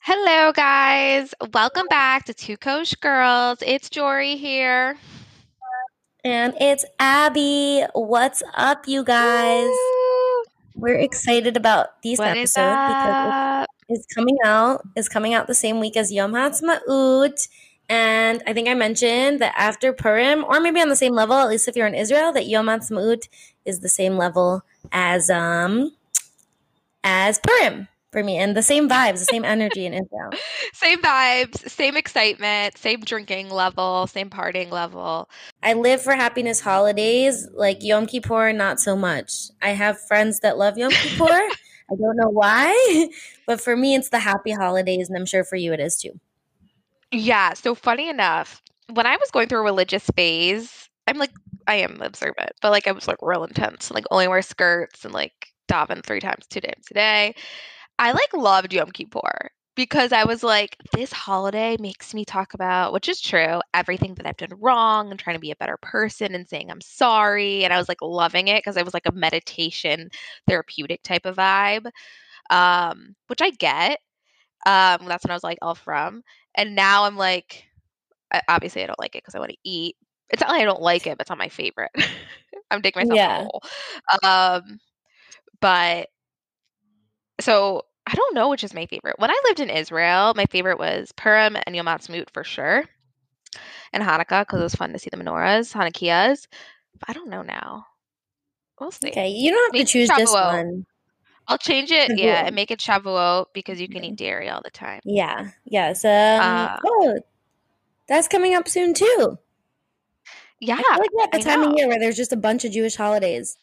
Hello, guys. Welcome back to Two Kosh Girls. It's Jory here. And it's Abby. What's up, you guys? Woo! We're excited about these episodes because it's coming out the same week as Yom Ha'atzmaut. And I think I mentioned that after Purim, or maybe on the same level, at least if you're in Israel, that Yom Ha'atzmaut is the same level as Purim for me. And the same vibes, the same energy in Israel. Same vibes, same excitement, same drinking level, same partying level. I live for happiness holidays, like Yom Kippur, not so much. I have friends that love Yom Kippur. I don't know why, but for me, it's the happy holidays, and I'm sure for you it is too. Yeah. So funny enough, when I was going through a religious phase, I am observant, but I was real intense, only wear skirts and daven 3 times, 2 times a day. I loved Yom Kippur because I was this holiday makes me talk about, which is true, everything that I've done wrong and trying to be a better person and saying I'm sorry. And I was loving it because I was a meditation therapeutic type of vibe, which I get. That's when I was all from. And now I'm obviously I don't like it because I want to eat. It's not like I don't like it, but it's not my favorite. I'm digging myself a hole. So I don't know which is my favorite. When I lived in Israel, my favorite was Purim and Yom Ha'atzmaut for sure. And Hanukkah, because it was fun to see the menorahs, Hanukkiyahs. But I don't know now. We'll see. Okay, you don't have to choose Shavuot. This one. I'll change it, and make it Shavuot because you can eat dairy all the time. Yeah, yeah. So that's coming up soon too. Yeah. I feel like that's a time of year where there's just a bunch of Jewish holidays.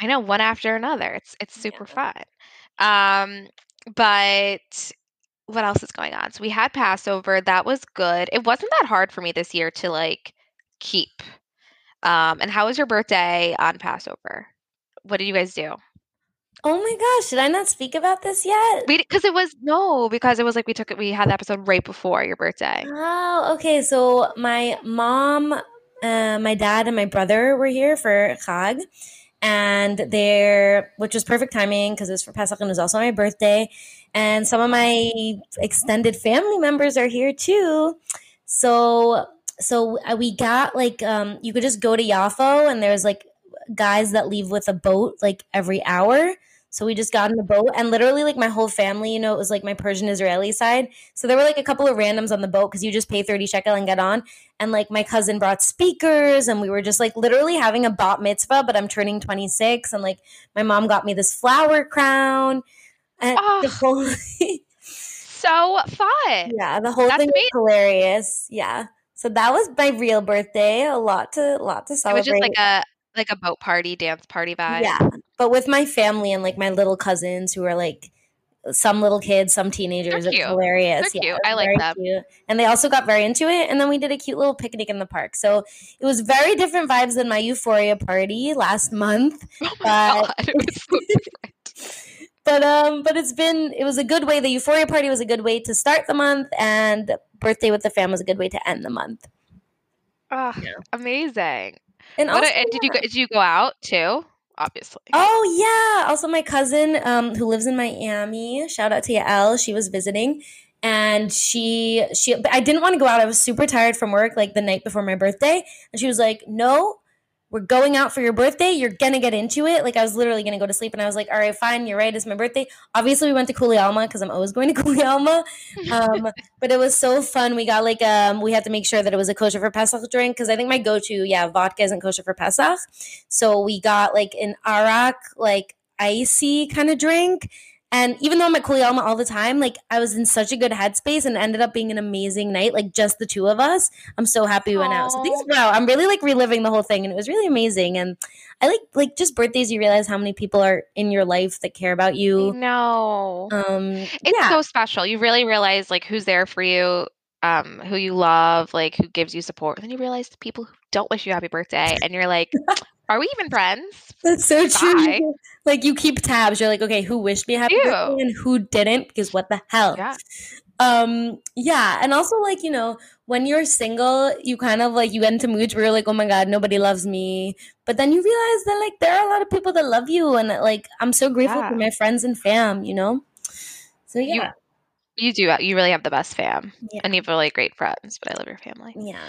I know, one after another. It's super fun. But what else is going on? So we had Passover. That was good. It wasn't that hard for me this year to keep. And how was your birthday on Passover? What did you guys do? Oh my gosh. Did I not speak about this yet? We had the episode right before your birthday. Oh, okay. So my mom, my dad and my brother were here for Chag. And which was perfect timing because it was for Pesach and it was also my birthday. And some of my extended family members are here too. So we got you could just go to Yafo and there's guys that leave with a boat every hour. So we just got in the boat and literally my whole family, it was my Persian Israeli side. So there were a couple of randoms on the boat because you just pay 30 shekel and get on. And my cousin brought speakers and we were just literally having a bat mitzvah, but I'm turning 26. And my mom got me this flower crown. And so fun. Yeah, the whole thing was hilarious. Yeah. So that was my real birthday. A lot to celebrate. It was just a boat party, dance party vibe. Yeah. But with my family and my little cousins who are some little kids, some teenagers. It's hilarious. They're cute. I like them. Cute. And they also got very into it. And then we did a cute little picnic in the park. So it was very different vibes than my Euphoria party last month. Oh my God. It was so different. But it was a good way. The Euphoria party was a good way to start the month. And birthday with the fam was a good way to end the month. Oh, yeah. Amazing. And also, did you go out too? Obviously. Oh, yeah. Also, my cousin who lives in Miami, shout out to Yael, she was visiting. And I didn't want to go out. I was super tired from work the night before my birthday. And she was like, no, we're going out for your birthday. You're going to get into it. I was literally going to go to sleep. And I was like, all right, fine. You're right. It's my birthday. Obviously, we went to Kuli Alma because I'm always going to Kuli Alma. But it was so fun. We got we had to make sure that it was a kosher for Pesach drink because I think my go-to, vodka isn't kosher for Pesach. So we got an Arak, icy kind of drink. And even though I'm at Kuli Alma all the time, I was in such a good headspace and ended up being an amazing night, just the two of us. I'm so happy we went out. So I'm really reliving the whole thing and it was really amazing. And I just birthdays, you realize how many people are in your life that care about you. No. It's so special. You really realize who's there for you, who you love, who gives you support. And then you realize the people who don't wish you happy birthday and you're are we even friends? That's so true. You keep tabs. You're okay, who wished me happy birthday and who didn't? Because what the hell? Yeah. Yeah. And also, like, you know, when you're single, you kind of like, you get into moods where you're like, oh my God, nobody loves me. But then you realize that like, there are a lot of people that love you. And like, I'm so grateful for my friends and fam, you know? So yeah. You do. You really have the best fam, and you have really great friends. But I love your family. Yeah,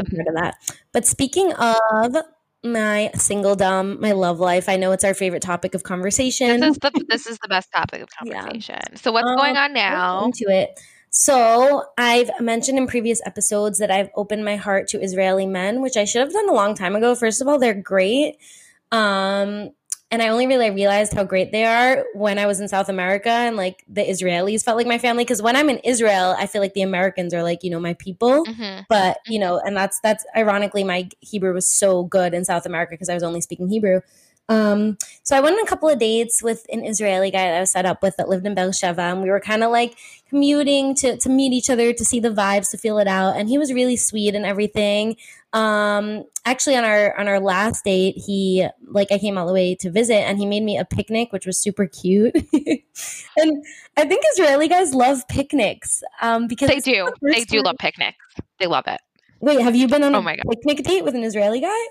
but you're a part of that. But speaking of my singledom, my love life, I know it's our favorite topic of conversation. This is the best topic of conversation. Yeah. So what's going on now? Into it. So I've mentioned in previous episodes that I've opened my heart to Israeli men, which I should have done a long time ago. First of all, they're great. And I only really realized how great they are when I was in South America and, like, the Israelis felt like my family. Because when I'm in Israel, I feel like the Americans are, like, you know, my people. Mm-hmm. But, you know, and that's ironically my Hebrew was so good in South America because I was only speaking Hebrew. So I went on a couple of dates with an Israeli guy that I was set up with that lived in Be'er Sheva. And we were kind of, like, commuting to meet each other, to see the vibes, to feel it out. And he was really sweet and everything. Actually on our last date, he like, I came all the way to visit and he made me a picnic, which was super cute. And I think Israeli guys love picnics, because they do love picnics. They love it. Wait, have you been on a picnic date with an Israeli guy?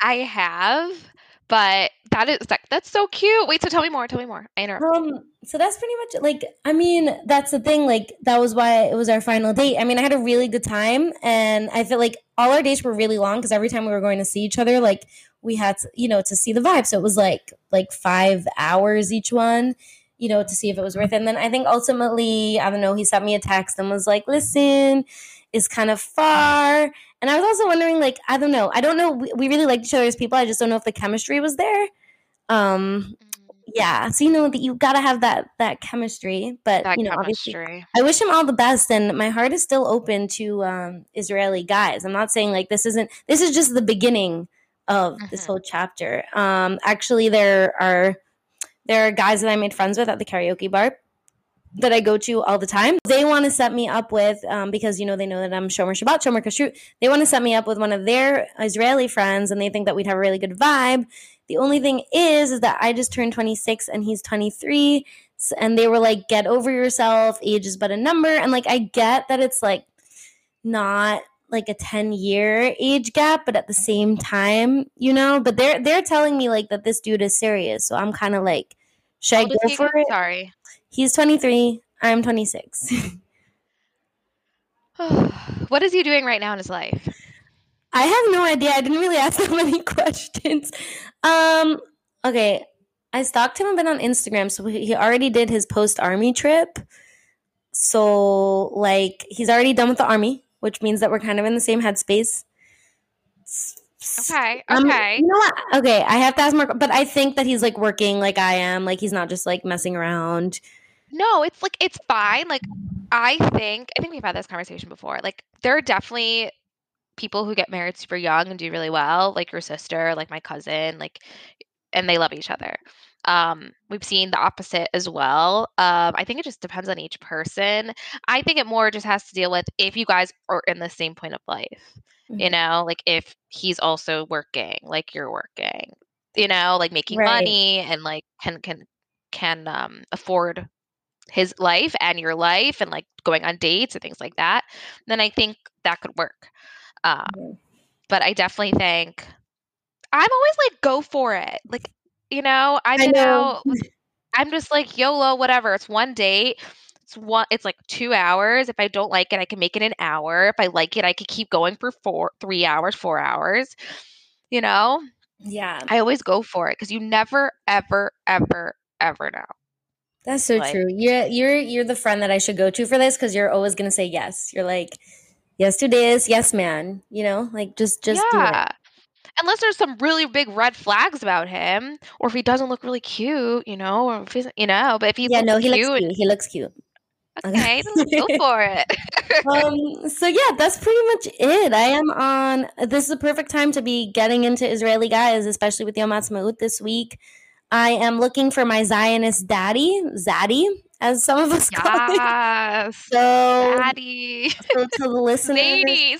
I have, but that's so cute. Wait, so tell me more. I interrupted. So that's pretty much it. Like, I mean, that's the thing. Like, that was why it was our final date. I mean, I had a really good time and I feel like all our dates were really long because every time we were going to see each other, like we had to, you know, to see the vibe. So it was like 5 hours each one, you know, to see if it was worth it. And then I think ultimately, I don't know, he sent me a text and was like, listen, it's kind of far. And I was also wondering, like, I don't know. We really liked each other as people. I just don't know if the chemistry was there. Yeah, so you know that you gotta have that chemistry, but that, you know, chemistry. Obviously, I wish him all the best, and my heart is still open to Israeli guys. I'm not saying like this is just the beginning of this whole chapter. Actually, there are guys that I made friends with at the karaoke bar that I go to all the time. They want to set me up with because you know they know that I'm Shomer Shabbat, Shomer Kashrut. They want to set me up with one of their Israeli friends, and they think that we'd have a really good vibe. The only thing is that I just turned 26 and he's 23, and they were like, get over yourself, age is but a number. And like, I get that it's like not like a 10-year age gap, but at the same time, you know, but they're telling me like that this dude is serious. So I'm kind of like, should I go for it? Sorry. He's 23. I'm 26. What is he doing right now in his life? I have no idea. I didn't really ask that many questions. Okay. I stalked him a bit on Instagram. So he already did his post-army trip. So, like, he's already done with the army, which means that we're kind of in the same headspace. Okay. You know what? Okay. I have to ask more. But I think that he's, like, working like I am. Like, he's not just, like, messing around. No, it's, like, it's fine. Like, I think we've had this conversation before. Like, there are definitely – people who get married super young and do really well, like your sister, like my cousin, like, and they love each other. We've seen the opposite as well. I think it just depends on each person. I think it more just has to deal with if you guys are in the same point of life, you know, like if he's also working, like you're working, you know, like making money and like can afford his life and your life and like going on dates and things like that, then I think that could work. But I definitely think I'm always like, go for it. Like, you know, I know. I'm just like, YOLO, whatever. It's one date. It's like 2 hours. If I don't like it, I can make it an hour. If I like it, I could keep going for 4 hours, you know? Yeah. I always go for it. 'Cause you never, ever, ever, ever know. That's so like, true. You're the friend that I should go to for this. 'Cause you're always going to say yes. You're like, yes to this, yes, man. You know, like just do it. Unless there's some really big red flags about him, or if he doesn't look really cute, you know, or if he's, you know, but if he's he looks cute. Okay, let's go for it. So yeah, that's pretty much it. This is a perfect time to be getting into Israeli guys, especially with Yom Ha'atzmaut this week. I am looking for my Zionist daddy, Zaddy, as some of us call it. So, Zaddy. So to the listeners. Zadie.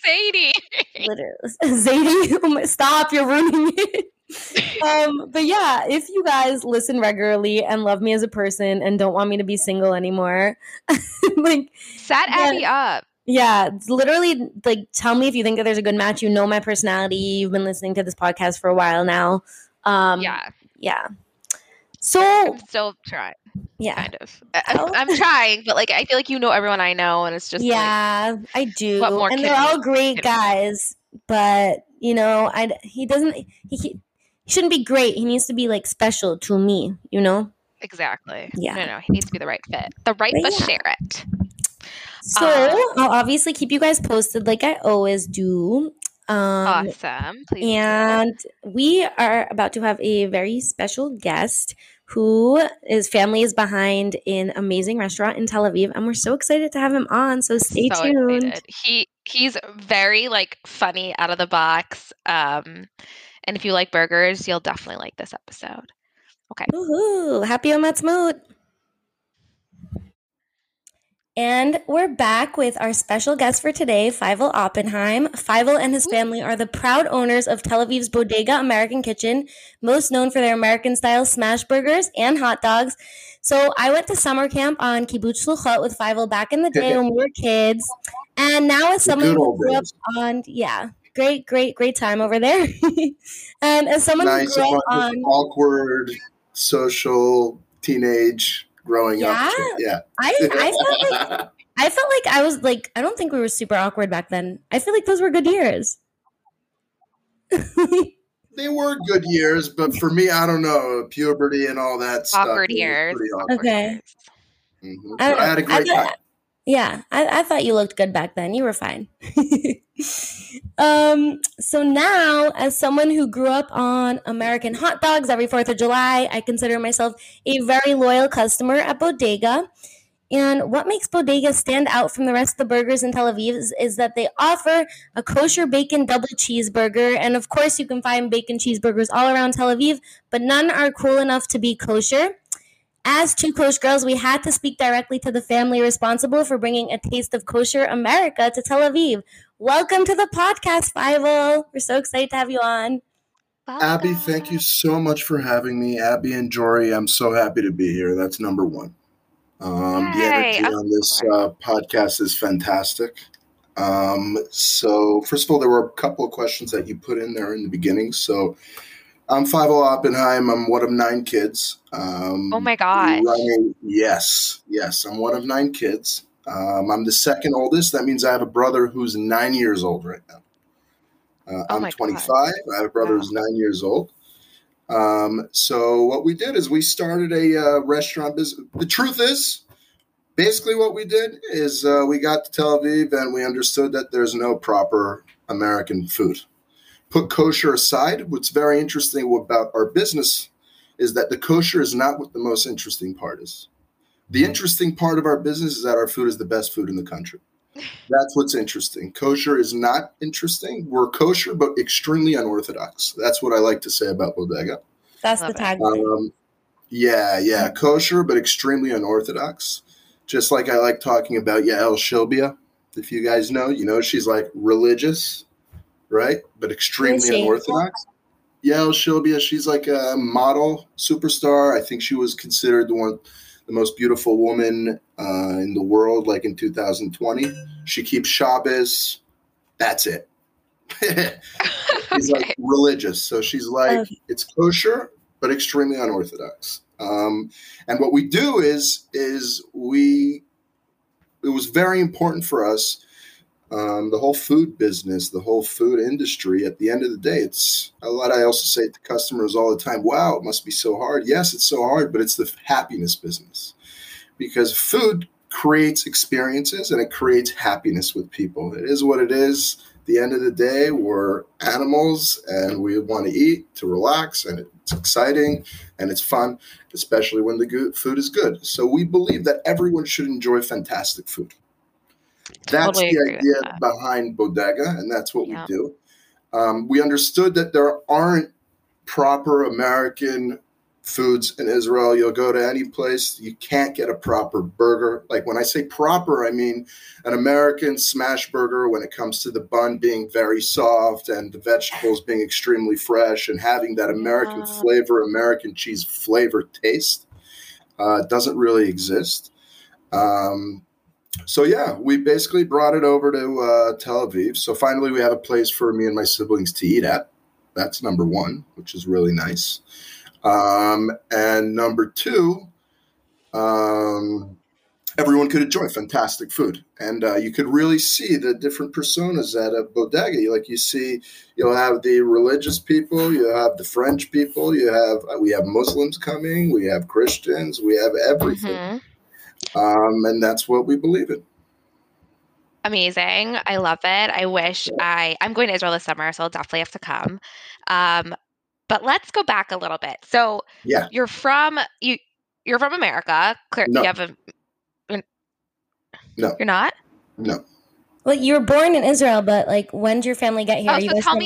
Zadie. Stop, you're ruining it. But yeah, if you guys listen regularly and love me as a person and don't want me to be single anymore, like set Abby up. Yeah, literally, like, tell me if you think that there's a good match. You know my personality. You've been listening to this podcast for a while now. Yeah. So I'm still trying. Yeah, kind of. I'm trying, but like I feel like you know everyone I know, and it's just like, I do. What more and they're all great guys, but you know, he shouldn't be great. He needs to be like special to me, you know. Exactly. Yeah. No, he needs to be the right fit. The right but share it. So I'll obviously keep you guys posted like I always do. Awesome. Please do. We are about to have a very special guest who his family is behind an amazing restaurant in Tel Aviv, and we're so excited to have him on. So stay tuned. Excited. He's very like funny out of the box. And if you like burgers, you'll definitely like this episode. Okay. Woohoo. Happy Yom Ha'atzmaut. And we're back with our special guest for today, Fievel Oppenheim. Fievel and his family are the proud owners of Tel Aviv's Bodega American Kitchen, most known for their American-style smash burgers and hot dogs. So I went to summer camp on Kibbutz Luchot with Fievel back in the day when we were kids. And now as someone who grew up on, great time over there. And as someone who grew up on awkward, social, teenage growing up. Yeah. I felt like I was like, I don't think we were super awkward back then. I feel like those were good years. They were good years, but for me, I don't know. Puberty and all that stuff. Awkward years. Okay. Mm-hmm. I had a great time. Yeah. I thought you looked good back then. You were fine. So now, as someone who grew up on American hot dogs every 4th of July, I consider myself a very loyal customer at Bodega. And what makes Bodega stand out from the rest of the burgers in Tel Aviv is that they offer a kosher bacon double cheeseburger. And of course, you can find bacon cheeseburgers all around Tel Aviv, but none are cool enough to be kosher. As two kosher girls, we had to speak directly to the family responsible for bringing a taste of kosher America to Tel Aviv. Welcome to the podcast, Fievel. We're so excited to have you on. Bye. Abby, thank you so much for having me. Abby and Jory, I'm so happy to be here. That's number one. The energy on this podcast is fantastic. So first of all, there were a couple of questions that you put in there in the beginning. So I'm Fievel Oppenheim. I'm one of 9 kids. Oh, my God. Yes. I'm one of 9 kids. I'm the second oldest. That means I have a brother who's 9 years old right now. I'm 25. God. I have a brother who's 9 years old. So what we did is we started a restaurant business. The truth is, basically what we did is we got to Tel Aviv and we understood that there's no proper American food. Put kosher aside. What's very interesting about our business is that the kosher is not what the most interesting part is. The interesting part of our business is that our food is the best food in the country. That's what's interesting. Kosher is not interesting. We're kosher, but extremely unorthodox. That's what I like to say about Bodega. That's the tagline. Kosher, but extremely unorthodox. Just like I like talking about Yael Shilbia. If you guys know, you know she's like religious, right? But extremely unorthodox. Yael Shilbia, she's like a model superstar. I think she was considered the most beautiful woman in the world, like in 2020. She keeps Shabbos. That's it. She's like religious. So she's like, it's kosher, but extremely unorthodox. And what we do it was very important for us, the whole food business, the whole food industry, at the end of the day, it's a lot. I also say to customers all the time, wow, it must be so hard. Yes, it's so hard, but it's the happiness business, because food creates experiences and it creates happiness with people. It is what it is. At the end of the day, we're animals and we want to eat to relax, and it's exciting and it's fun, especially when the food is good. So we believe that everyone should enjoy fantastic food. That's totally the idea behind Bodega, and that's what we do. We understood that there aren't proper American foods in Israel. You'll go to any place, you can't get a proper burger. Like when I say proper, I mean an American smash burger when it comes to the bun being very soft and the vegetables being extremely fresh and having that American flavor, American cheese flavor taste. Doesn't really exist. So yeah, we basically brought it over to Tel Aviv. So finally we have a place for me and my siblings to eat at. That's number one, which is really nice. And number two, everyone could enjoy fantastic food. And you could really see the different personas at a bodega. Like you see, you'll have the religious people, you have the French people, you have we have Muslims coming, we have Christians, we have everything. Mm-hmm. And that's what we believe in. Amazing. I love it. I wish I'm going to Israel this summer, so I'll definitely have to come. But let's go back a little bit. So yeah. You're from America. No. You're not? No. Well, you were born in Israel, but like, when did your family get here? Oh, so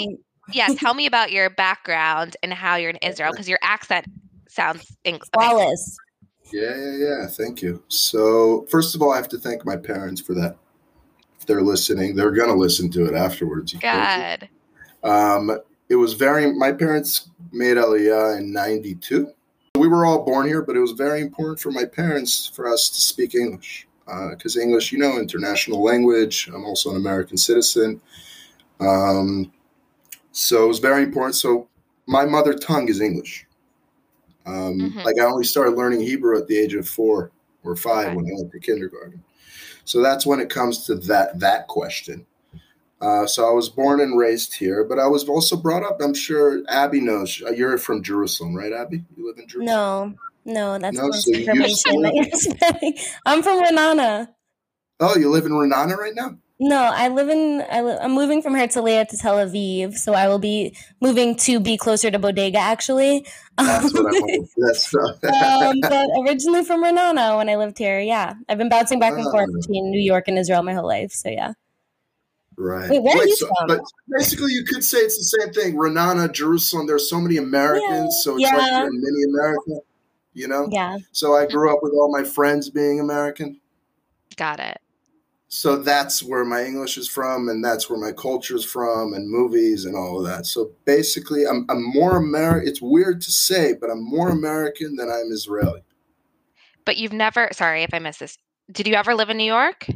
tell me about your background and how you're in Israel, because your accent sounds English. Wallace. Yeah. Thank you. So first of all, I have to thank my parents for that. If they're listening, they're going to listen to it afterwards. God. It was my parents made Aliyah in 92. We were all born here, but it was very important for my parents for us to speak English because English, international language. I'm also an American citizen. So it was very important. So my mother tongue is English. Like I only started learning Hebrew at the age of 4 or 5 when I went to kindergarten. So that's when it comes to that question. So I was born and raised here, but I was also brought up. I'm sure Abby knows. You're from Jerusalem, right, Abby? You live in Jerusalem? No, that's not information that you're spending. I'm from Ra'anana. Oh, you live in Ra'anana right now? No, I'm moving from Herzliya to Tel Aviv, so I will be moving to be closer to Bodega, actually. That's what I wanted. But originally from Ra'anana when I lived here, yeah. I've been bouncing back and forth between New York and Israel my whole life, so yeah. Right. Wait, where are you from? But basically, you could say it's the same thing. Ra'anana, Jerusalem. There's so many Americans, so it's like you're in mini America, Yeah. So I grew up with all my friends being American. Got it. So that's where my English is from, and that's where my culture is from, and movies and all of that. So basically, I'm more American. It's weird to say, but I'm more American than I'm Israeli. But you've never. Sorry if I missed this. Did you ever live in New York?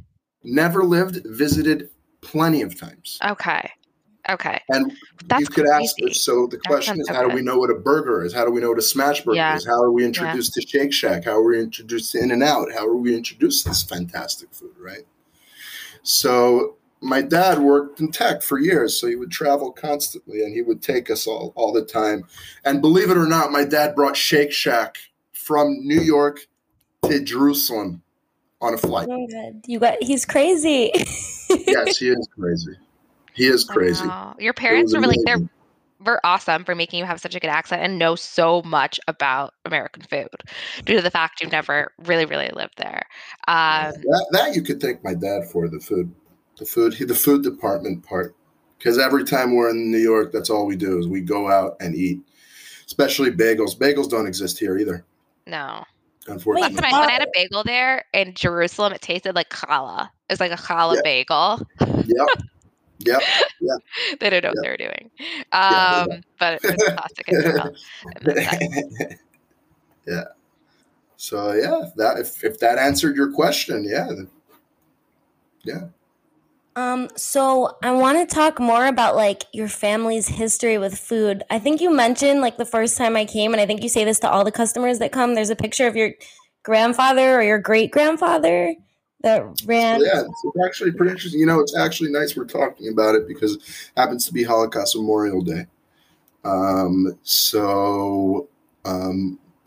Never lived. Visited. Plenty of times. Okay. And that's you could crazy. Ask us. So the question is, how do we know what a burger is? How do we know what a smash burger is? How are we introduced to Shake Shack? How are we introduced to In-N-Out? How are we introduced to this fantastic food, right? So my dad worked in tech for years, so he would travel constantly, and he would take us all the time. And believe it or not, my dad brought Shake Shack from New York to Jerusalem on a flight. Oh, good. He's crazy. Yes, he is crazy. Wow. Your parents were really they're awesome for making you have such a good accent and know so much about American food due to the fact you never really lived there. That you could thank my dad for the food department part, because every time we're in New York, that's all we do is we go out and eat, especially bagels. Bagels don't exist here either. No. Unfortunately. Last time I had a bagel there in Jerusalem, it tasted like challah. It was like a challah bagel. Yep. They don't know what they're doing. But it's plastic as well. Yeah. So yeah, that if that answered your question, yeah. So I want to talk more about like your family's history with food. I think you mentioned like the first time I came, and I think you say this to all the customers that come, there's a picture of your grandfather or your great grandfather that ran. Yeah, it's actually pretty interesting. It's actually nice we're talking about it because it happens to be Holocaust Memorial Day. So a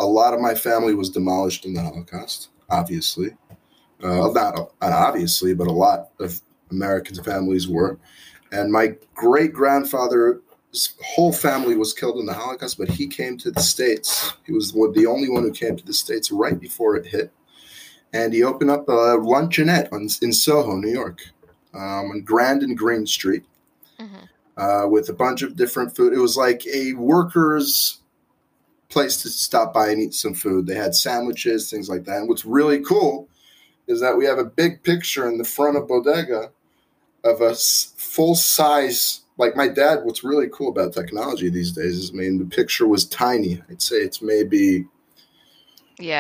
lot of my family was demolished in the Holocaust, obviously. Not obviously, but a lot of American families were. And my great-grandfather's whole family was killed in the Holocaust, but he came to the States. He was the only one who came to the States right before it hit. And he opened up a luncheonette in Soho, New York, on Grand and Green Street with a bunch of different food. It was like a workers' place to stop by and eat some food. They had sandwiches, things like that. And what's really cool is that we have a big picture in the front of Bodega of a full-size, like my dad, what's really cool about technology these days is, I mean, the picture was tiny. I'd say it's maybe 2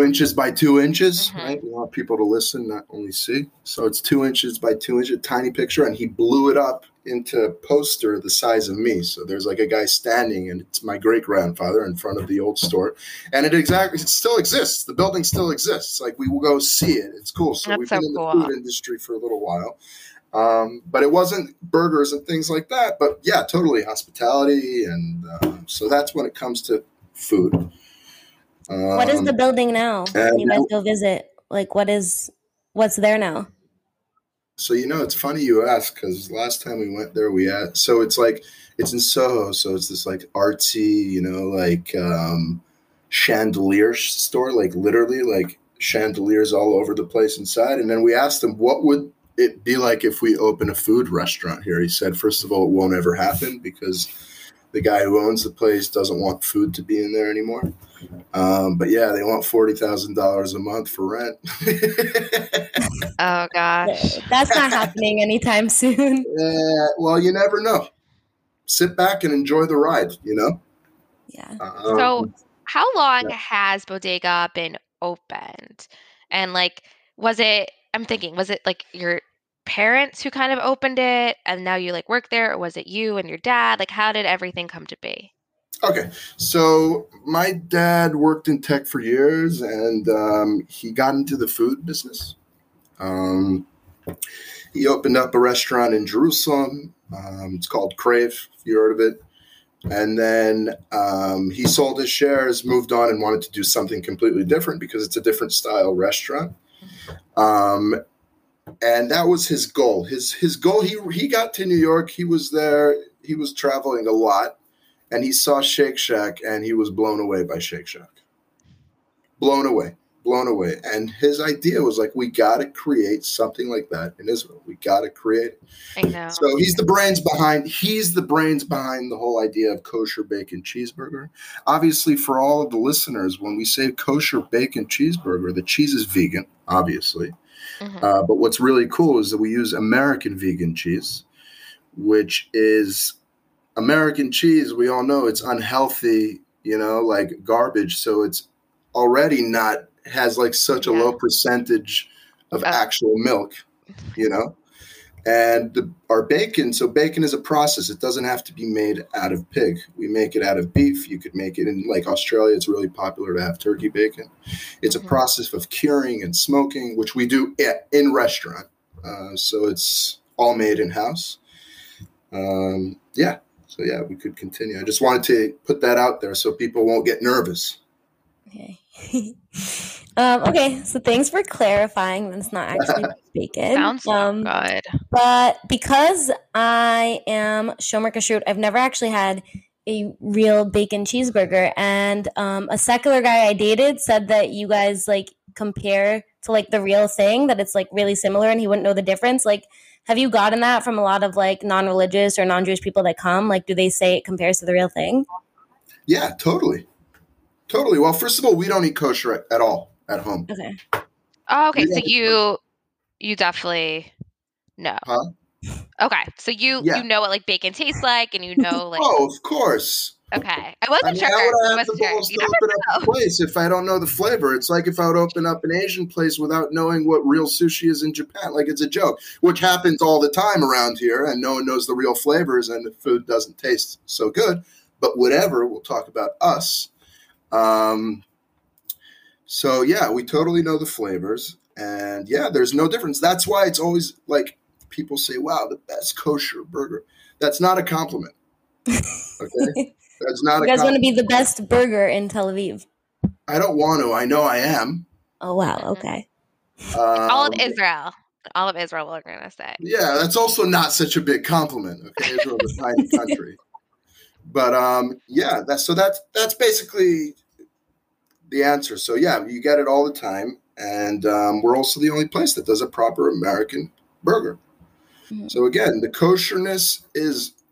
inches by 2 inches, mm-hmm. right? We want people to listen, not only see. So it's 2 inches by 2 inches, tiny picture, and he blew it up into a poster the size of me. So there's like a guy standing, and it's my great-grandfather in front of the old store. And it still exists. The building still exists. Like, we will go see it. It's cool. So that's we've been in the food industry for a little while. But it wasn't burgers and things like that. But, yeah, totally hospitality. And so that's when it comes to food. What is the building now? You guys go visit. Like, what's there now? So, you know, it's funny you ask, because last time we went there, so it's like, it's in Soho. So it's this like artsy, you know, like chandelier store, like literally like chandeliers all over the place inside. And then we asked him, what would it be like if we open a food restaurant here? He said, first of all, it won't ever happen because the guy who owns the place doesn't want food to be in there anymore. But yeah, they want $40,000 a month for rent. Oh gosh. That's not happening anytime soon. Well, you never know. Sit back and enjoy the ride, you know? Yeah. So how long has Bodega been opened? And like, was it like your parents who kind of opened it and now you like work there, or was it you and your dad? Like, how did everything come to be? Okay, so my dad worked in tech for years, and he got into the food business. He opened up a restaurant in Jerusalem. It's called Crave, if you heard of it. And then he sold his shares, moved on, and wanted to do something completely different because it's a different style restaurant. And that was his goal. His goal, he got to New York. He was there. He was traveling a lot. And he saw Shake Shack, and he was blown away by Shake Shack. Blown away. And his idea was like, we got to create something like that in Israel. We got to create it. I know. So he's the brains behind the whole idea of kosher bacon cheeseburger. Obviously, for all of the listeners, when we say kosher bacon cheeseburger, the cheese is vegan, obviously. Mm-hmm. But what's really cool is that we use American vegan cheese, which is – American cheese, we all know it's unhealthy, you know, like garbage. So it's already has like such a low percentage of actual milk, you know, and our bacon. So bacon is a process. It doesn't have to be made out of pig. We make it out of beef. You could make it in like Australia. It's really popular to have turkey bacon. It's a process of curing and smoking, which we do in restaurant. So it's all made in house. So, yeah, we could continue. I just wanted to put that out there so people won't get nervous. Okay. Okay, so thanks for clarifying. That's not actually bacon. Sounds good. But because I am Shomer Kashrut, I've never actually had a real bacon cheeseburger. And a secular guy I dated said that you guys, like, compare to, like, the real thing, that it's, like, really similar and he wouldn't know the difference. Like, have you gotten that from a lot of like non-religious or non-Jewish people that come? Like, do they say it compares to the real thing? Yeah, totally. Well, first of all, we don't eat kosher at all at home. Okay. Oh, okay. So you definitely know. Huh? Okay. So you know what like bacon tastes like, and you know like. Oh, of course. Okay. I mean, sure. How would I have the balls to open up a place if I don't know the flavor? It's like if I would open up an Asian place without knowing what real sushi is in Japan. Like, it's a joke, which happens all the time around here, and no one knows the real flavors, and the food doesn't taste so good. But whatever, we'll talk about us. So, yeah, we totally know the flavors, and, yeah, there's no difference. That's why it's always, like, people say, wow, the best kosher burger. That's not a compliment. Okay? That's not you guys want to be the best burger in Tel Aviv. I don't want to. I know I am. Oh, wow. Okay. All of Israel, we're going to say. Yeah, that's also not such a big compliment. Okay, Israel is a tiny country. But, yeah, that's basically the answer. So, yeah, you get it all the time. And we're also the only place that does a proper American burger. Mm-hmm. So, again, the kosherness is –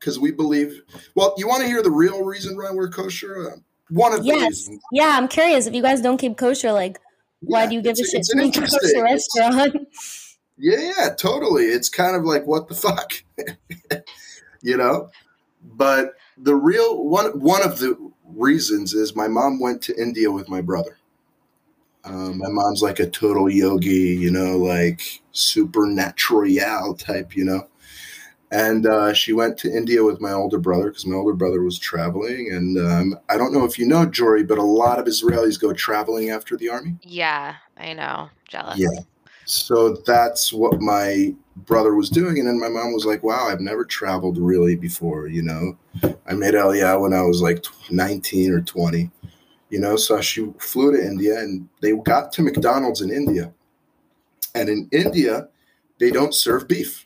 because we believe, well, you want to hear the real reason why we're kosher? one of the reasons. Yeah, I'm curious. If you guys don't keep kosher, like, why do you give a shit to keep kosher restaurant? Yeah, totally. It's kind of like, what the fuck? You know? But the real one of the reasons is my mom went to India with my brother. My mom's like a total yogi, you know, like supernatural type, you know. And she went to India with my older brother because my older brother was traveling. And I don't know if you know, Jory, but a lot of Israelis go traveling after the army. Yeah, I know. Jealous. Yeah. So that's what my brother was doing. And then my mom was like, wow, I've never traveled really before, you know. I made Aliyah when I was like 19 or 20, you know. So she flew to India and they got to McDonald's in India. And in India, they don't serve beef.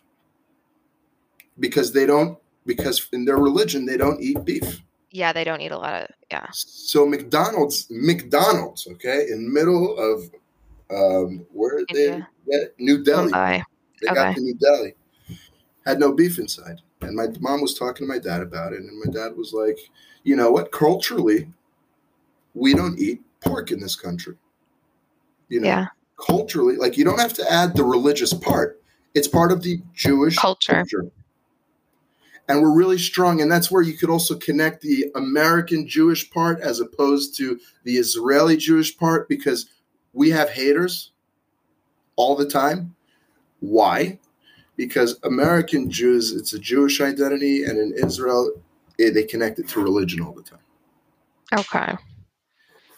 Because in their religion, they don't eat beef. Yeah, they don't eat a lot of, yeah. So McDonald's, okay, in middle of, where did they get it? New Delhi. Mumbai. They got to New Delhi. Had no beef inside. And my mom was talking to my dad about it. And my dad was like, you know what? Culturally, we don't eat pork in this country. You know, culturally, like you don't have to add the religious part. It's part of the Jewish culture. And we're really strong. And that's where you could also connect the American Jewish part as opposed to the Israeli Jewish part, because we have haters all the time. Why? Because American Jews, it's a Jewish identity. And in Israel, they connect it to religion all the time. Okay.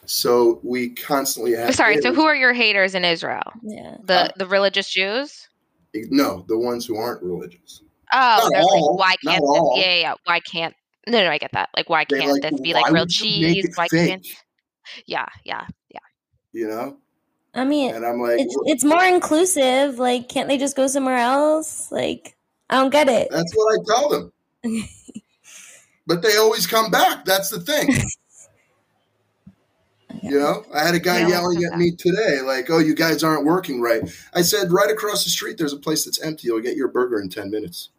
So we constantly have. Sorry. Haters. So who are your haters in Israel? Yeah. The religious Jews? No, the ones who aren't religious. Oh, they're like, why can't this? Yeah. Why can't? No, I get that. Like, why can't this be like real cheese? Why can't? Yeah. You know. I mean, and I'm like, it's more inclusive. Like, can't they just go somewhere else? Like, I don't get it. That's what I tell them. But they always come back. That's the thing. You know, I had a guy yelling at me today, like, oh, you guys aren't working right. I said, right across the street, there's a place that's empty. You'll get your burger in 10 minutes.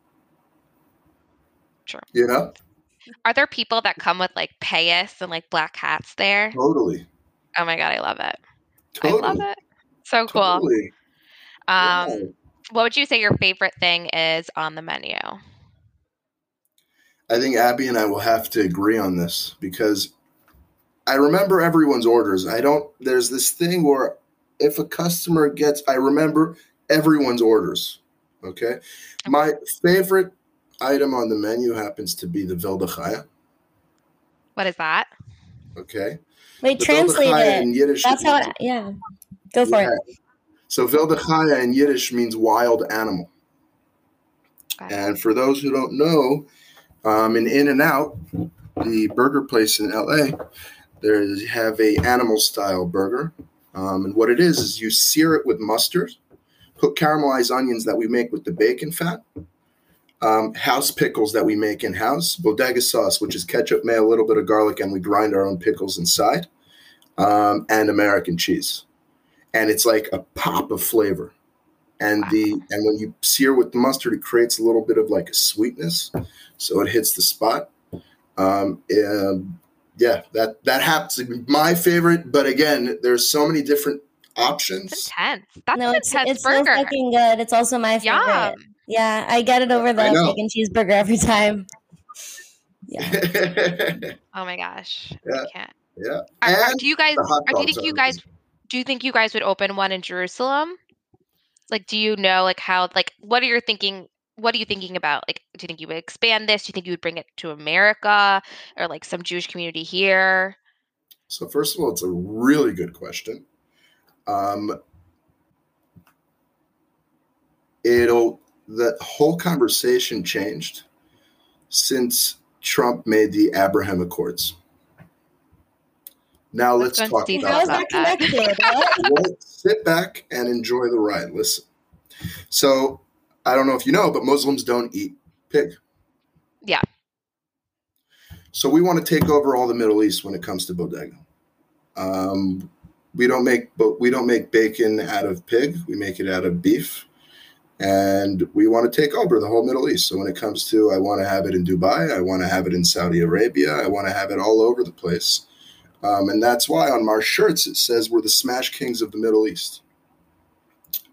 Sure. You know? Are there people that come with, like, payas and, like, black hats there? Totally. Oh, my God. I love it. Totally. I love it. So cool. Totally. Yeah. What would you say your favorite thing is on the menu? I think Abby and I will have to agree on this because – I remember everyone's orders. There's this thing where if a customer gets, I remember everyone's orders. Okay. My favorite item on the menu happens to be the Vildachaya. What is that? Okay. Wait, translate it. In Yiddish. That's how it, yeah. Go for it. So Vildachaya in Yiddish means wild animal. Okay. And for those who don't know, In-N-Out, the burger place in LA, they have a animal-style burger, and what it is you sear it with mustard, cook caramelized onions that we make with the bacon fat, house pickles that we make in-house, bodega sauce, which is ketchup, mayo, a little bit of garlic, and we grind our own pickles inside, and American cheese. And it's like a pop of flavor. And and when you sear with the mustard, it creates a little bit of like a sweetness, so it hits the spot. Yeah, that happens to be my favorite. But again, there's so many different options. It's intense. It's burger. So fucking good. It's also my favorite. Yum. Yeah, I get it over the chicken cheeseburger every time. Yeah. Oh my gosh. Yeah. I can't. Yeah. Do you think you guys would open one in Jerusalem? Like, do you know, like, how, like, what are you thinking? What are you thinking about? Like, do you think you would expand this? Do you think you would bring it to America or like some Jewish community here? So first of all, it's a really good question. The whole conversation changed since Trump made the Abraham Accords. Now let's talk about that. Well, sit back and enjoy the ride. Listen. So, I don't know if you know, but Muslims don't eat pig. Yeah. So we want to take over all the Middle East when it comes to bodega. We don't make bacon out of pig. We make it out of beef, and we want to take over the whole Middle East. So when it comes to, I want to have it in Dubai. I want to have it in Saudi Arabia. I want to have it all over the place. And that's why on our shirts it says we're the Smash Kings of the Middle East.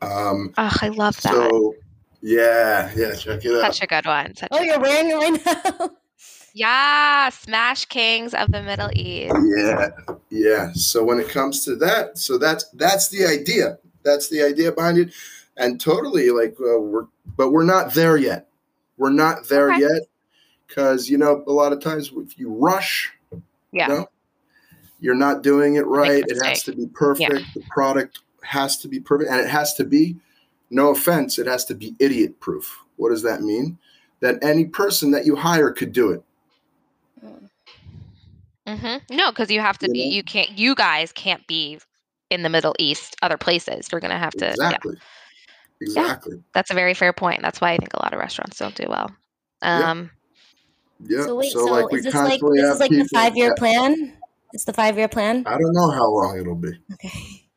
I love that. So, yeah, check it out. Such a good one. You're wearing it right now? Yeah, Smash Kings of the Middle East. Yeah. So when it comes to that, so that's the idea. That's the idea behind it. And totally, we're not there yet. We're not there yet because, a lot of times if you rush, you're not doing it right. It has to be perfect. Yeah. The product has to be perfect. And it has to be, no offense, it has to be idiot proof. What does that mean? That any person that you hire could do it. Mm-hmm. No, because you have to be, you guys can't be in the Middle East, other places. You're going to have to. Exactly. Yeah, that's a very fair point. That's why I think a lot of restaurants don't do well. Yeah. So is this the 5-year plan? It's the 5-year plan? I don't know how long it'll be. Okay.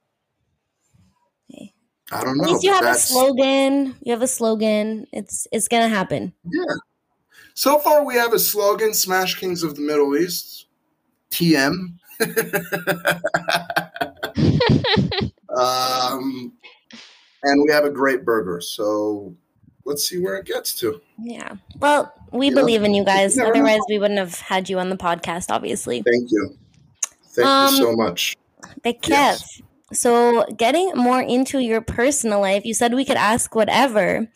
I don't know. At least you have a slogan. You have a slogan. It's going to happen. Yeah. So far we have a slogan, Smash Kings of the Middle East, TM. And we have a great burger. So let's see where it gets to. Yeah. Well, we believe in you guys. Otherwise, we wouldn't have had you on the podcast, obviously. Thank you. Thank you so much. But Kev, so getting more into your personal life, you said we could ask whatever.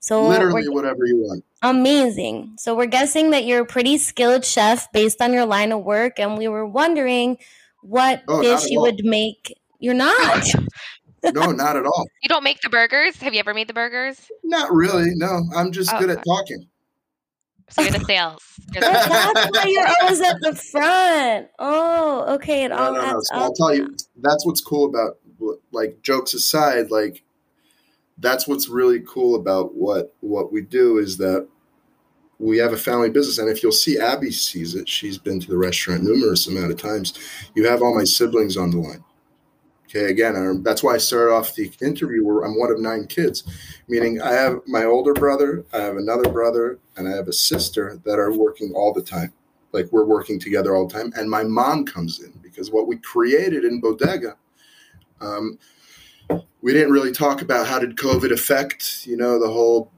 So literally whatever you want. Amazing. So we're guessing that you're a pretty skilled chef based on your line of work. And we were wondering what dish you would make. You're not. No, not at all. You don't make the burgers? Have you ever made the burgers? Not really, no. I'm just good at talking. So you're the sales. That's why you're always at the front. Oh, okay. So I'll tell you, that's what's cool about, jokes aside, that's what's really cool about what we do is that we have a family business. And if you'll see, Abby sees it. She's been to the restaurant numerous amount of times. You have all my siblings on the line. Okay, again, that's why I started off the interview where I'm one of 9 kids, meaning I have my older brother, I have another brother, and I have a sister that are working all the time. We're working together all the time. And my mom comes in because what we created in Bodega, we didn't really talk about how did COVID affect, the whole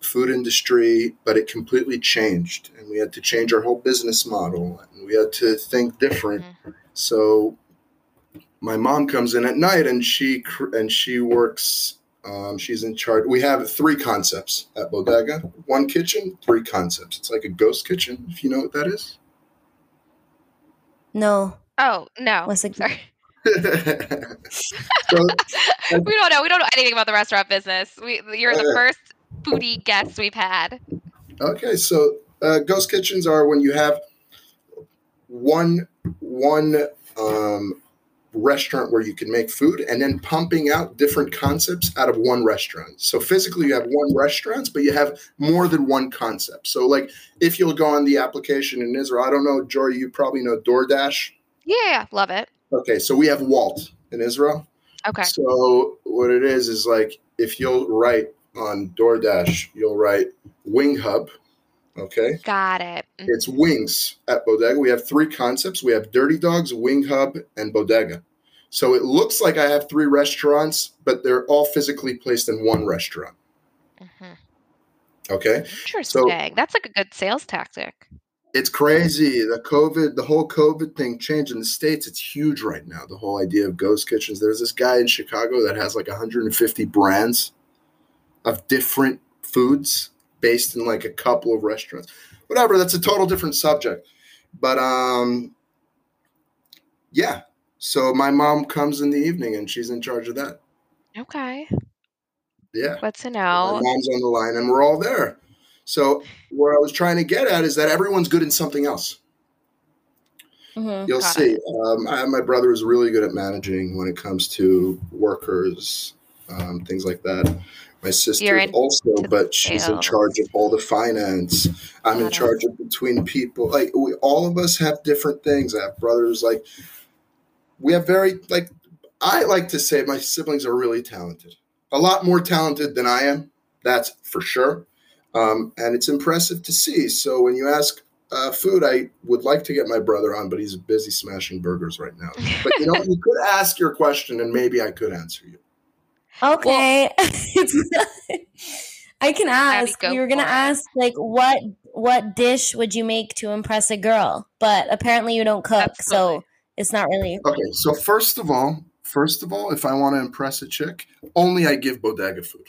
food industry, but it completely changed. And we had to change our whole business model. And we had to think different. So my mom comes in at night and she works, she's in charge. We have 3 concepts at Bodega, 1 kitchen, 3 concepts. It's like a ghost kitchen, if you know what that is. No. Oh, no. Sorry. We don't know. We don't know anything about the restaurant business. You're the first foodie guest we've had. Okay. So ghost kitchens are when you have one restaurant where you can make food and then pumping out different concepts out of one restaurant. So physically you have one restaurant, but you have more than one concept. So if you'll go on the application in Israel, I don't know, Jory, you probably know DoorDash. Yeah, love it. Okay. So we have Wolt in Israel. Okay. So what it is if you'll write on DoorDash, you'll write Wing Hub. Okay. Got it. It's wings at Bodega. We have 3 concepts. We have Dirty Dogs, Wing Hub, and Bodega. So it looks like I have 3 restaurants, but they're all physically placed in one restaurant. Uh-huh. Okay. Interesting. So that's a good sales tactic. It's crazy. The whole COVID thing changed in the States. It's huge right now. The whole idea of ghost kitchens. There's this guy in Chicago that has 150 brands of different foods based in a couple of restaurants, whatever. That's a total different subject. But so my mom comes in the evening and she's in charge of that. Okay. Yeah. Good to know. My mom's on the line and we're all there. So where I was trying to get at is that everyone's good in something else. Mm-hmm. You'll see. My brother is really good at managing when it comes to workers, things like that. My sister also, but she's in charge of all the finance. I'm in charge of between people. All of us have different things. I have brothers. We have very, I like to say my siblings are really talented. A lot more talented than I am. That's for sure. And it's impressive to see. So when you ask food I would like to get my brother on, but he's busy smashing burgers right now. But, you know, you could ask your question and maybe I could answer you. Okay. Well, I can ask. You were going to ask, like, what dish would you make to impress a girl? But apparently you don't cook, so it's not really. Okay, so first of all, if I want to impress a chick, only I give bodega food.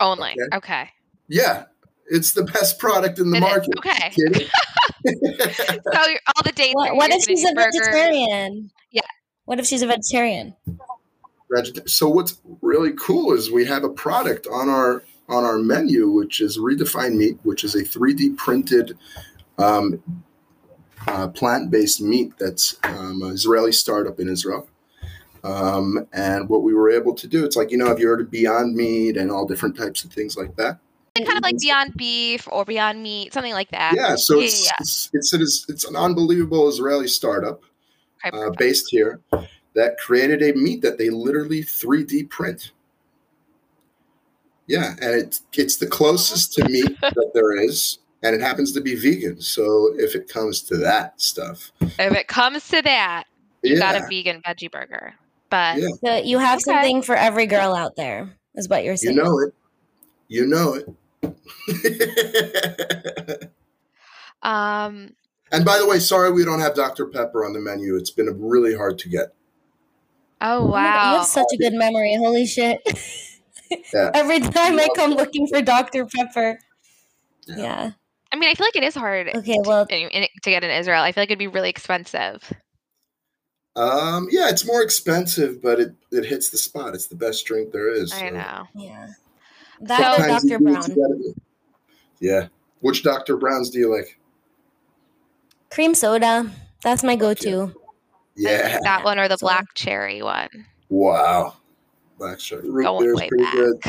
Only, okay. Yeah, it's the best product in the market. Okay. So all the dates. What if she's a vegetarian? Yeah. What if she's a vegetarian? So what's really cool is we have a product on our menu, which is Redefined Meat, which is a 3D printed plant-based meat that's an Israeli startup in Israel. And what we were able to do, it's like, you know, have you heard of Beyond Meat and all different types of things like that? Kind of like Beyond Beef or Beyond Meat, something like that. Yeah, so it's an unbelievable Israeli startup based here that created a meat that they literally 3D print. Yeah, and it's the closest to meat that there is. And it happens to be vegan. So if it comes to that stuff. If it comes to that, you got a vegan veggie burger. But so you have something for every girl out there, is what you're saying. You know it. And by the way, sorry we don't have Dr. Pepper on the menu. It's been really hard to get. Oh, wow. You have such a good memory. Holy shit. Yeah. Every time I come looking for Dr. Pepper. Yeah. I mean, I feel like it is hard to get in Israel. I feel like it'd be really expensive. Yeah, it's more expensive, but it hits the spot. It's the best drink there is. So. I know. Yeah. That Dr. Brown. Yeah. Which Dr. Browns do you like? Cream soda. That's my go-to. Yeah. That one or the black cherry one. Wow. Black cherry. Going way back. Good.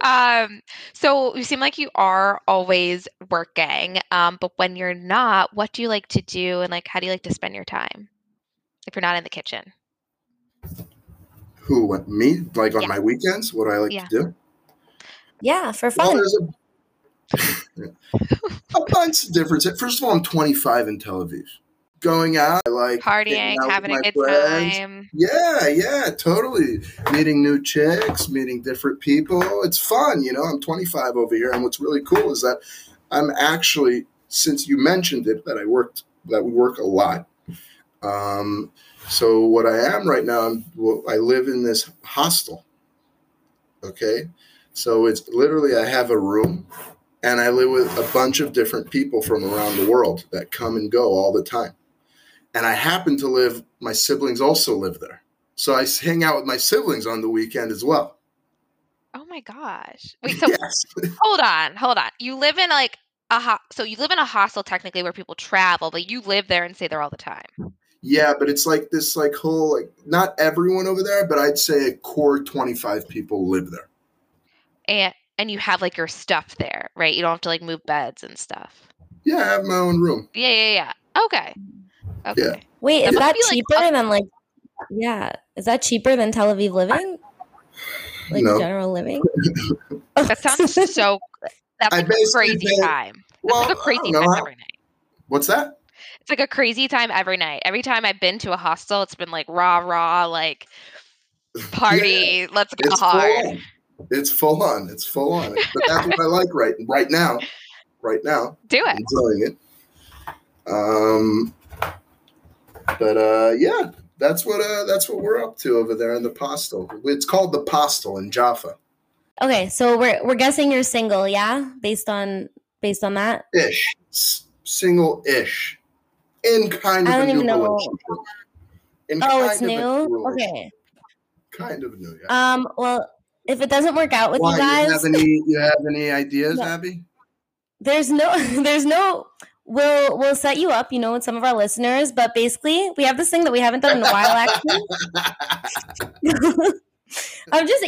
Yeah. So you seem like you are always working, but when you're not, what do you like to do? And like, how do you like to spend your time if you're not in the kitchen? Who, me? Like on my weekends, what do I like to do? Yeah. For fun. Well, there's a bunch of differences. First of all, I'm 25 in Tel Aviv. Going out, I like partying, out having a good friends time. Yeah, totally. Meeting new chicks, meeting different people. It's fun, you know. I'm 25 over here, and what's really cool is that I'm actually, since you mentioned it, that we work a lot. So what I am right now, I live in this hostel. Okay, so it's literally I have a room. And I live with a bunch of different people from around the world that come and go all the time. And I happen to live, my siblings also live there. So I hang out with my siblings on the weekend as well. Oh my gosh. Wait, so hold on. You live in like you live in a hostel technically where people travel, but you live there and stay there all the time. Yeah, but it's like this like whole, like not everyone over there, but I'd say a core 25 people live there. And you have like your stuff there, right? You don't have to like move beds and stuff. Yeah, I have my own room. Yeah. Okay. Yeah. Wait, is that cheaper than like? Yeah, is that cheaper than Tel Aviv living? Like general living? That sounds so. That's like a crazy time. Well, it's like a crazy time every night. What's that? It's like a crazy time every night. Every time I've been to a hostel, it's been like rah like party. Yeah, let's go hard. Cool. It's full on. But that's what I like right now. Do it. Enjoying it. But that's what we're up to over there in the Postel. It's called the Postel in Jaffa. Okay, so we're guessing you're single, yeah? Based on that? Ish. Single-ish. In kind of a new relationship. It's new? Okay. Kind of new, yeah. Well, if it doesn't work out with you guys, you have any ideas, Abby? There's no. We'll set you up, you know, with some of our listeners. But basically, we have this thing that we haven't done in a while. Actually,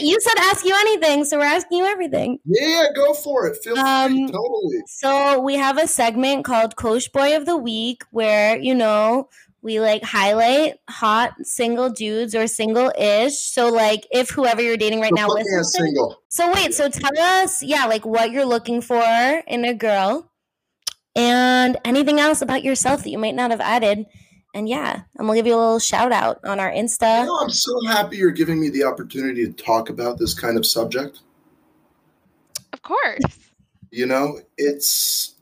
you said ask you anything, so we're asking you everything. Yeah, go for it. Feel free, totally. So we have a segment called Kosh Boy of the Week, where you know We like highlight hot single dudes or single-ish. So like if whoever you're dating right now is single. So wait, so tell us, like what you're looking for in a girl and anything else about yourself that you might not have added. And yeah, I'm going to give you a little shout out on our Insta. You know, I'm so happy you're giving me the opportunity to talk about this kind of subject. Of course. You know, it's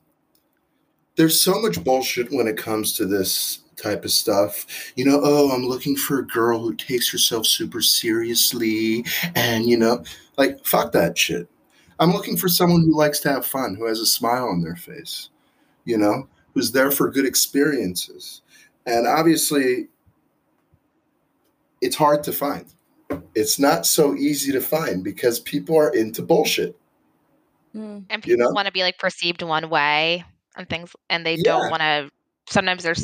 there's so much bullshit when it comes to this type of stuff. You know, oh, I'm looking for a girl who takes herself super seriously. And, you know, like, fuck that shit. I'm looking for someone who likes to have fun, who has a smile on their face, you know, who's there for good experiences. And obviously, it's hard to find. It's not so easy to find because people are into bullshit. And people want to be like perceived one way and things, and they don't want to. Sometimes they're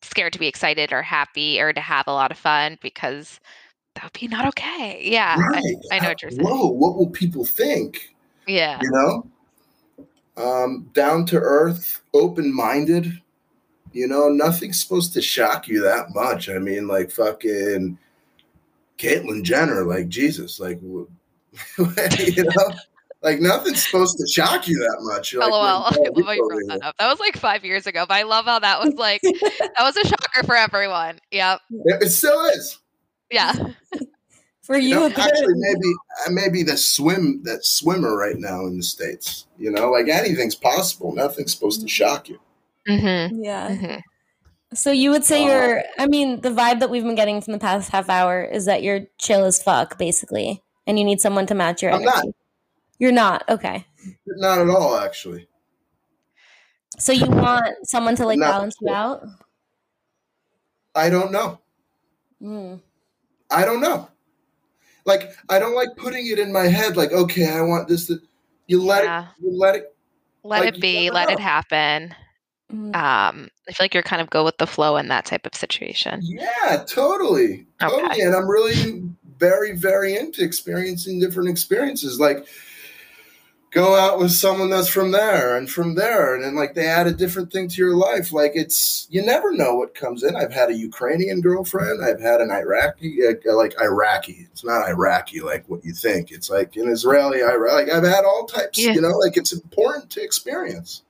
scared to be excited or happy or to have a lot of fun because that would be not okay. Yeah, right. I know what you're saying. Whoa, what will people think? Yeah, you know, down to earth, open minded. You know, nothing's supposed to shock you that much. I mean, like fucking Caitlyn Jenner, like Jesus, like you know, like nothing's supposed to shock you that much. You're like, I love how you brought that up. That was like 5 years ago, but I love how that was like that was a shocker for everyone. Yep, it still is. Yeah, for you. You know, actually, maybe that swimmer right now in the States. You know, like anything's possible. Nothing's supposed to shock you. Mm-hmm. Yeah. Mm-hmm. So you would say you're, I mean, the vibe that we've been getting from the past half hour is that you're chill as fuck, basically, and you need someone to match your energy. I'm not. You're not. Okay. Not at all, actually. So you want someone to like balance you out? I don't know. I don't know. Like, I don't like putting it in my head. Like, okay, I want this. You let it be. Let it happen. I feel like you're kind of go with the flow in that type of situation. Yeah, totally. Okay. Totally. And I'm really very, very into experiencing different experiences. Like go out with someone that's from there. And then like they add a different thing to your life. Like it's, you never know what comes in. I've had a Ukrainian girlfriend. I've had an Iraqi. It's not Iraqi like what you think. It's like an Israeli, Iraqi. I've had all types, you know, like it's important to experience.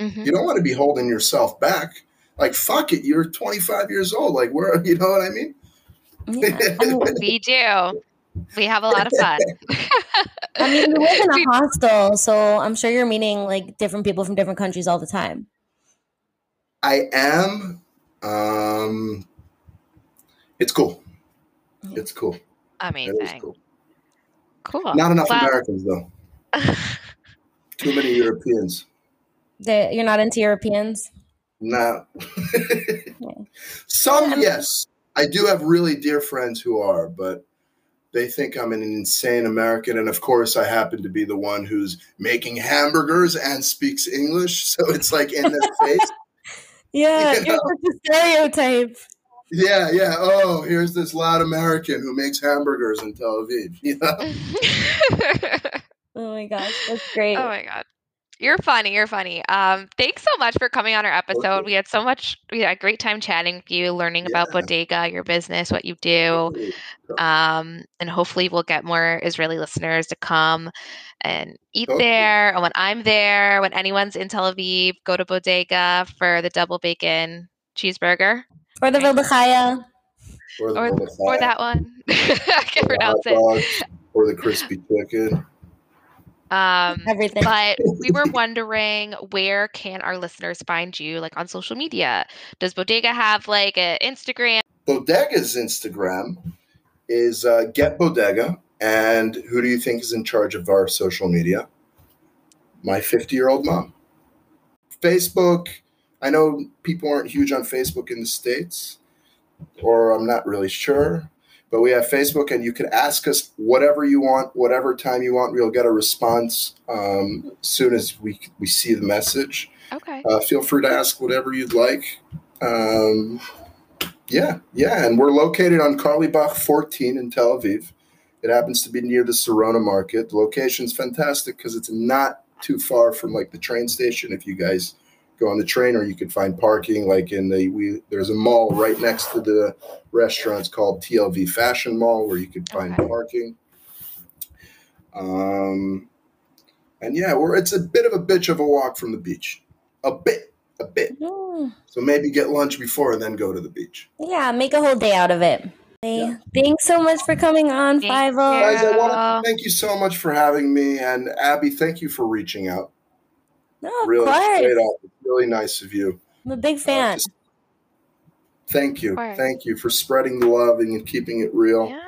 Mm-hmm. You don't want to be holding yourself back. Like, fuck it. You're 25 years old. Like, where, you know what I mean? Yeah. We do. We have a lot of fun. I mean, you live in a hostel, so I'm sure you're meeting like different people from different countries all the time. I am. It's cool. It's cool. Amazing. It is cool. Not enough Americans, though. Too many Europeans. You're not into Europeans? No. Some, yes. I do have really dear friends who are, but they think I'm an insane American. And, of course, I happen to be the one who's making hamburgers and speaks English. So it's like in their face. Yeah, you know? You're such a stereotype. Yeah. Oh, here's this loud American who makes hamburgers in Tel Aviv. You know? Oh, my gosh. That's great. Oh, my God. You're funny. Thanks so much for coming on our episode. Okay. We had a great time chatting with you, learning about Bodega, your business, what you do. And hopefully we'll get more Israeli listeners to come and eat there. And when I'm there, when anyone's in Tel Aviv, go to Bodega for the double bacon cheeseburger. Or the Vildachaya. Or that one. I can't pronounce it. Or the crispy chicken. Everything. But we were wondering, where can our listeners find you, like on social media? Does Bodega have like an Instagram? Bodega's Instagram is Get Bodega. And who do you think is in charge of our social media? My 50-year-old mom. Facebook. I know people aren't huge on Facebook in the States, or I'm not really sure. But we have Facebook, and you can ask us whatever you want, whatever time you want. We'll get a response as soon as we see the message. Okay. Feel free to ask whatever you'd like. And we're located on Karlibach 14 in Tel Aviv. It happens to be near the Sarona Market. The location's fantastic because it's not too far from like the train station if you guys go on the train, or you could find parking. Like in the there's a mall right next to the restaurant. It's called TLV Fashion Mall, where you could find parking. And yeah, it's a bit of a bitch of a walk from the beach. A bit. Mm. So maybe get lunch before and then go to the beach. Yeah, make a whole day out of it. Yeah. Thanks so much for coming on, Fievel. Guys, I want to thank you so much for having me. And Abby, thank you for reaching out. No, really, straight up. It's really nice of you. I'm a big fan. Thank you. Thank you for spreading the love and keeping it real. Yeah.